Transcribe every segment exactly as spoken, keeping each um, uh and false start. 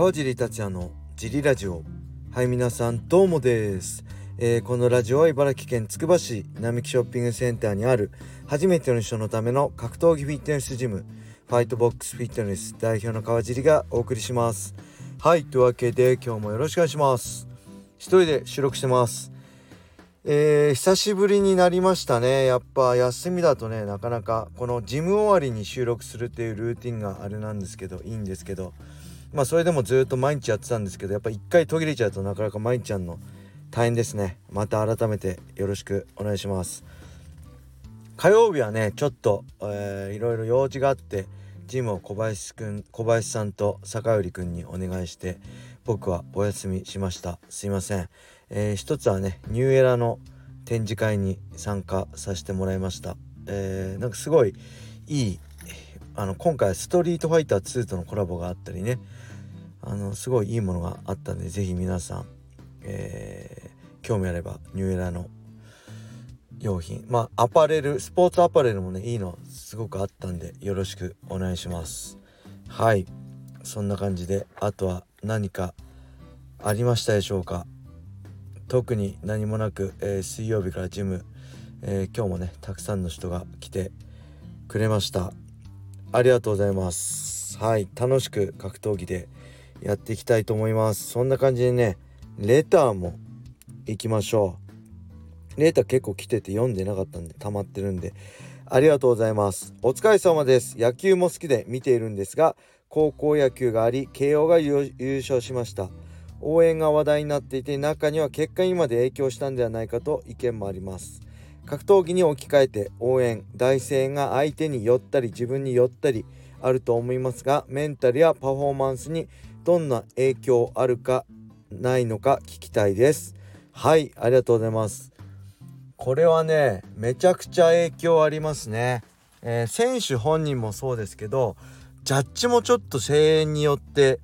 川尻達也のジリラジオ。はい、皆さんどうもです。えー、このラジオは茨城県つくば市並木ショッピングセンターにある初めての人のための格闘技フィットネスジム、ファイトボックスフィットネス代表の川尻がお送りします。はい、というわけで今日もよろしくお願いします。一人で収録してます。えー、久しぶりになりましたね。やっぱ休みだとね、なかなかこのジム終わりに収録するっていうルーティンがあれなんですけど、いいんですけど、まあそれでもずっと毎日やってたんですけど、やっぱ一回途切れちゃうとなかなか毎日やんの大変ですね。また改めてよろしくお願いします。火曜日はねちょっと、えー、いろいろ用事があってジムを小林くん、小林さんと坂寄くんにお願いして僕はお休みしました。すいません。えー、一つはねニューエラの展示会に参加させてもらいました。えー、なんかすごいいいあの今回ストリートファイターツーとのコラボがあったりね、あのすごいいいものがあったんで、ぜひ皆さん、えー、興味あればニューエラの用品、まあアパレル、スポーツアパレルもねいいのすごくあったんでよろしくお願いします。はい、そんな感じで、あとは何かありましたでしょうか。特に何もなく、えー、水曜日からジム、えー、今日もねたくさんの人が来てくれました。ありがとうございます。はい、楽しく格闘技でやっていきたいと思います。そんな感じでね、レターも行きましょう。レーター結構来てて読んでなかったんで溜まってるんで、ありがとうございます。お疲れ様です。野球も好きで見ているんですが、高校野球があり慶応が優勝しました。応援が話題になっていて、中には結果にまで影響したんではないかと意見もあります。格闘技に置き換えて応援、大声援が相手に寄ったり自分に寄ったりあると思いますが、メンタルやパフォーマンスにどんな影響あるかないのか聞きたいです。はい、ありがとうございます。これはねめちゃくちゃ影響ありますね。えー、選手本人もそうですけど、ジャッジもちょっと声援によって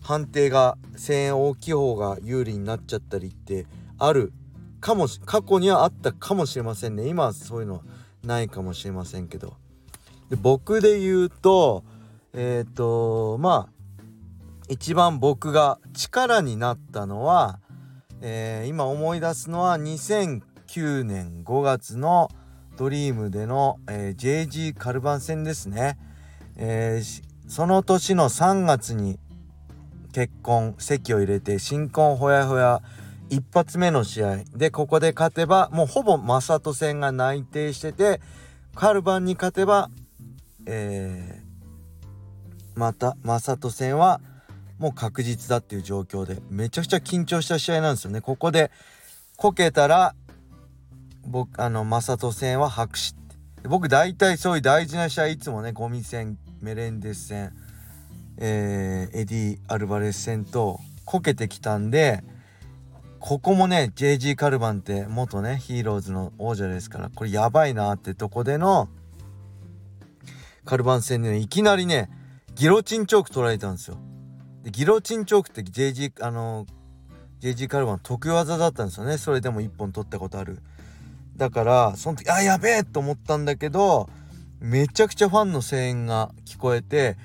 判定が、声援大きい方が有利になっちゃったりってあるかも、過去にはあったかもしれませんね。今はそういうのはないかもしれませんけど、で僕で言うとえっとまあ一番僕が力になったのは、えー、今思い出すのはにせんきゅうねんごがつのドリームでの、えー、ジェージー カルバン戦ですね。えー、その年のさんがつに結婚、籍を入れて新婚ほやほや一発目の試合で、ここで勝てばもうほぼマサト戦が内定してて、カルバンに勝てば、えー、またマサト戦はもう確実だっていう状況で、めちゃくちゃ緊張した試合なんですよね。ここでこけたら僕あの正人戦は白紙って、僕大体そういう大事な試合いつもね、ゴミ戦、メレンデス戦、えー、エディ・アルバレス戦とこけてきたんで、ここもね ジェージー カルバンって元ねヒーローズの王者ですから、これやばいなってとこでのカルバン戦で、ね、いきなりねギロチンチョーク取られたんですよ。でギロチンチョークって ジェージー あの ジェージー カルバン得意技だったんですよね。それでもいっぽん取ったことある。だからその時あやべえと思ったんだけど、めちゃくちゃファンの声援が聞こえて、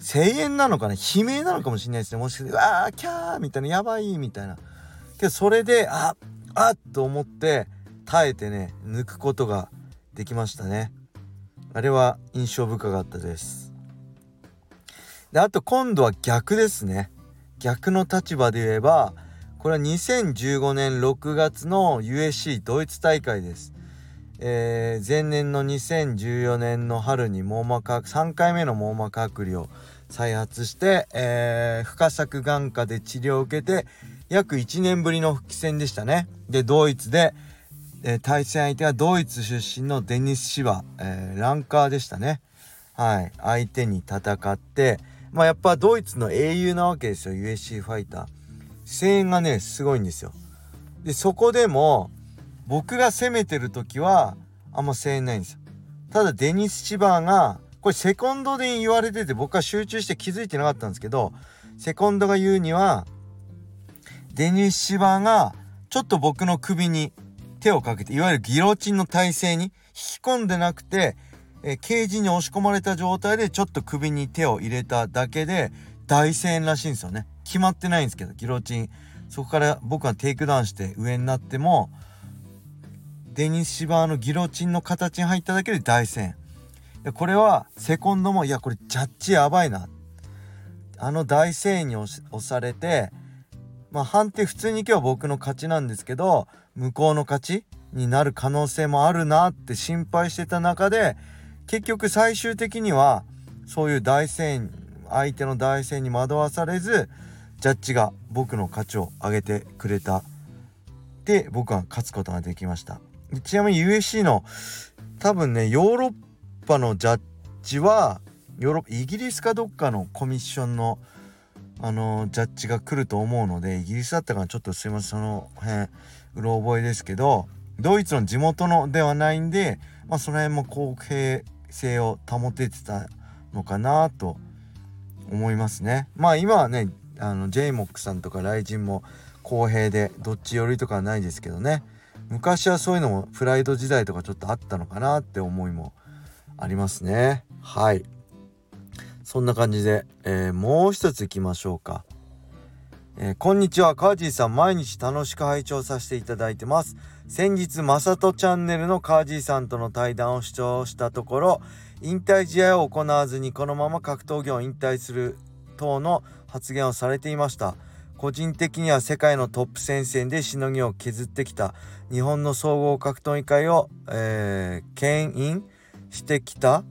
声援なのかな、悲鳴なのかもしれないですね。もしかしてわーキャーみたいな、やばいみたいな、けどそれでああっと思って耐えてね抜くことができましたね。あれは印象深かったです。であと今度は逆ですね。逆の立場で言えば、これはにせんじゅうごねんろくがつの ユーエフシー ドイツ大会です。えー、前年のにせんじゅうよねんの春に網膜さんかいめの網膜剥離を再発して、えー、不可削眼科で治療を受けて約いちねんぶりの復帰戦でしたね。でドイツで、えー、対戦相手はドイツ出身のデニス・シバ、えー、ランカーでしたね。はい、相手に戦って、まあ、やっぱドイツの英雄なわけですよ ユーエフシー ファイター。声援がねすごいんですよ。でそこでも僕が攻めてる時はあんま声援ないんですよ。ただデニス・シバーがこれセコンドで言われてて、僕は集中して気づいてなかったんですけど、セコンドが言うにはデニス・シバーがちょっと僕の首に手をかけて、いわゆるギロチンの体勢に引き込んでなくて、えケージに押し込まれた状態でちょっと首に手を入れただけで大声援らしいんですよね。決まってないんですけど、ギロチン、そこから僕がテイクダウンして上になってもデニス・シバーのギロチンの形に入っただけで大声援。これはセコンドも、いやこれジャッジやばいな、あの大声援に押されて、まあ判定普通に今日僕の勝ちなんですけど、向こうの勝ちになる可能性もあるなって心配してた中で、結局最終的にはそういう大声援、相手の大声援に惑わされず、ジャッジが僕の勝ちを上げてくれた。で、僕は勝つことができました。ちなみに ユーエフシー の多分ね、ヨーロッパのジャッジはヨーロッパ、イギリスかどっかのコミッションのあのジャッジが来ると思うので、イギリスだったからちょっとすいません、その辺うろ覚えですけど、ドイツの地元のではないんで、まあ、その辺も公平性を保ててたのかなと思いますね。まあ今はね、あのジェイモックさんとかライジンも公平でどっち寄りとかはないですけどね、昔はそういうのもプライド時代とかちょっとあったのかなって思いもありますね。はい、そんな感じで、えー、もう一ついきましょうか。えー、こんにちは、カージーさん、毎日楽しく拝聴させていただいてます。先日マサトチャンネルのカージーさんとの対談を視聴したところ、引退試合を行わずにこのまま格闘技を引退する等の発言をされていました。個人的には世界のトップ戦線でしのぎを削ってきた日本の総合格闘技界を、えー、牽引してきた、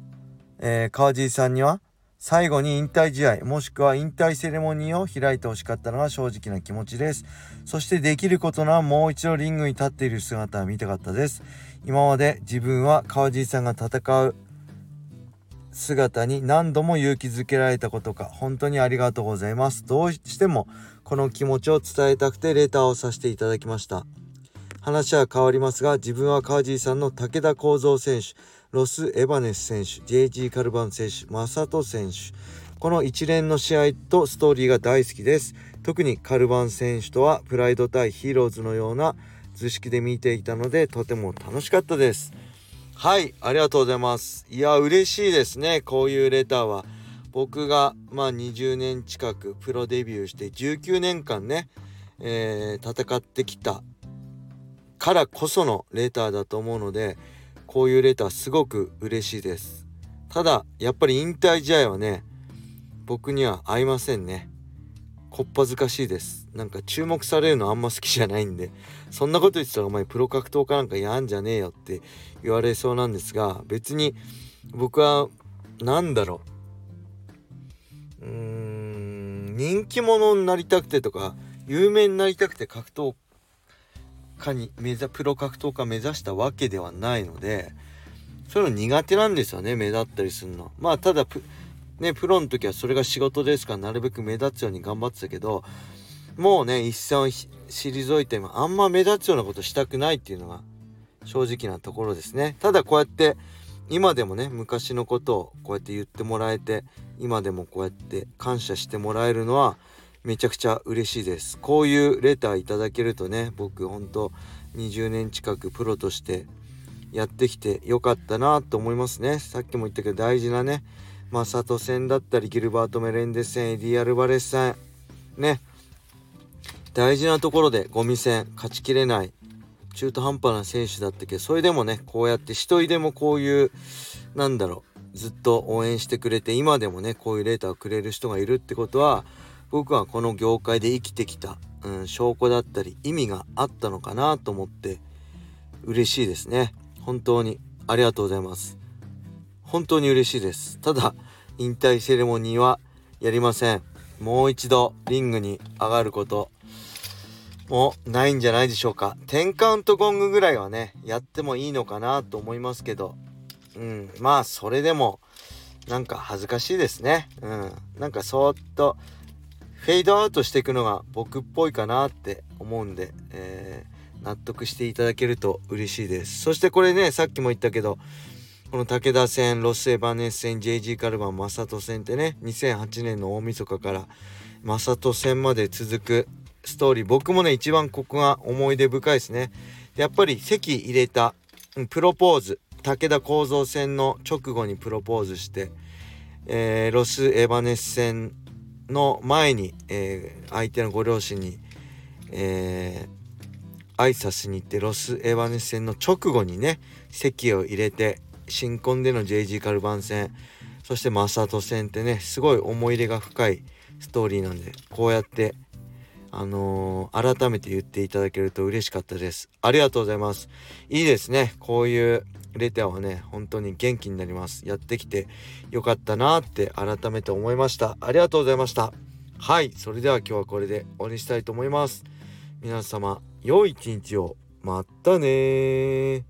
えー、カージーさんには最後に引退試合もしくは引退セレモニーを開いてほしかったのが正直な気持ちです。そしてできることならもう一度リングに立っている姿を見たかったです。今まで自分は川尻さんが戦う姿に何度も勇気づけられたことか、本当にありがとうございます。どうしてもこの気持ちを伝えたくてレターをさせていただきました。話は変わりますが、自分は川尻さんの武田光三選手、ロス・エバネス選手、 ジェイジー カルバン選手、マサト選手、この一連の試合とストーリーが大好きです。特にカルバン選手とはプライド対ヒーローズのような図式で見ていたのでとても楽しかったです。はい、ありがとうございます。いや嬉しいですね、こういうレターは。僕がまあにじゅうねん近くプロデビューしてじゅうきゅうねんかんね、えー、戦ってきたからこそのレターだと思うので、こういうレターすごく嬉しいです。ただやっぱり引退試合はね、僕には合いませんね。こっぱずかしいです。なんか注目されるのあんま好きじゃないんで、そんなこと言ってたらお前プロ格闘家なんかやんじゃねえよって言われそうなんですが、別に僕はなんだろう、うーん人気者になりたくてとか有名になりたくて格闘かに目指プロ格闘家目指したわけではないので、そういうの苦手なんですよね、目立ったりするの。まあただ プ,、ね、プロの時はそれが仕事ですからなるべく目立つように頑張ってたけど、もうね一線を退いてもあんま目立つようなことしたくないっていうのが正直なところですね。ただこうやって今でもね、昔のことをこうやって言ってもらえて、今でもこうやって感謝してもらえるのはめちゃくちゃ嬉しいです。こういうレターいただけるとね、僕ほんとにじゅうねん近くプロとしてやってきてよかったなと思いますね。さっきも言ったけど大事なね、マサト戦だったりギルバート・メレンデス戦、エディ・アルバレス戦ね、大事なところでゴミ戦勝ちきれない中途半端な選手だったけど、それでもねこうやって一人でもこういうなんだろうずっと応援してくれて、今でもねこういうレターをくれる人がいるってことは、僕はこの業界で生きてきた、うん、証拠だったり意味があったのかなと思って嬉しいですね。本当にありがとうございます。本当に嬉しいです。ただ引退セレモニーはやりません。もう一度リングに上がることもないんじゃないでしょうか。じゅっカウントゴングぐらいはねやってもいいのかなと思いますけど、うん、まあそれでもなんか恥ずかしいですね、うん、なんかそーっとフェードアウトしていくのが僕っぽいかなって思うんで、えー、納得していただけると嬉しいです。そしてこれね、さっきも言ったけど、この武田戦、ロス・エバネス戦、 ジェイジー カルバン、マサト戦ってね、にせんはちねんの大晦日からマサト戦まで続くストーリー、僕もね一番ここが思い出深いですね。やっぱり席入れたプロポーズ、武田光三戦の直後にプロポーズして、えー、ロス・エバネス戦の前に、えー、相手のご両親に、えー、挨拶しに行ってロス・エバネス戦の直後にね席を入れて新婚での ジェイジー カルバン戦、そしてマサト戦ってねすごい思い入れが深いストーリーなんで、こうやってあのー、改めて言っていただけると嬉しかったです。ありがとうございます。いいですね、こういうレターはね本当に元気になります。やってきてよかったなって改めて思いました。ありがとうございました。はい、それでは今日はこれで終わりしたいと思います。皆様良い一日を。またね。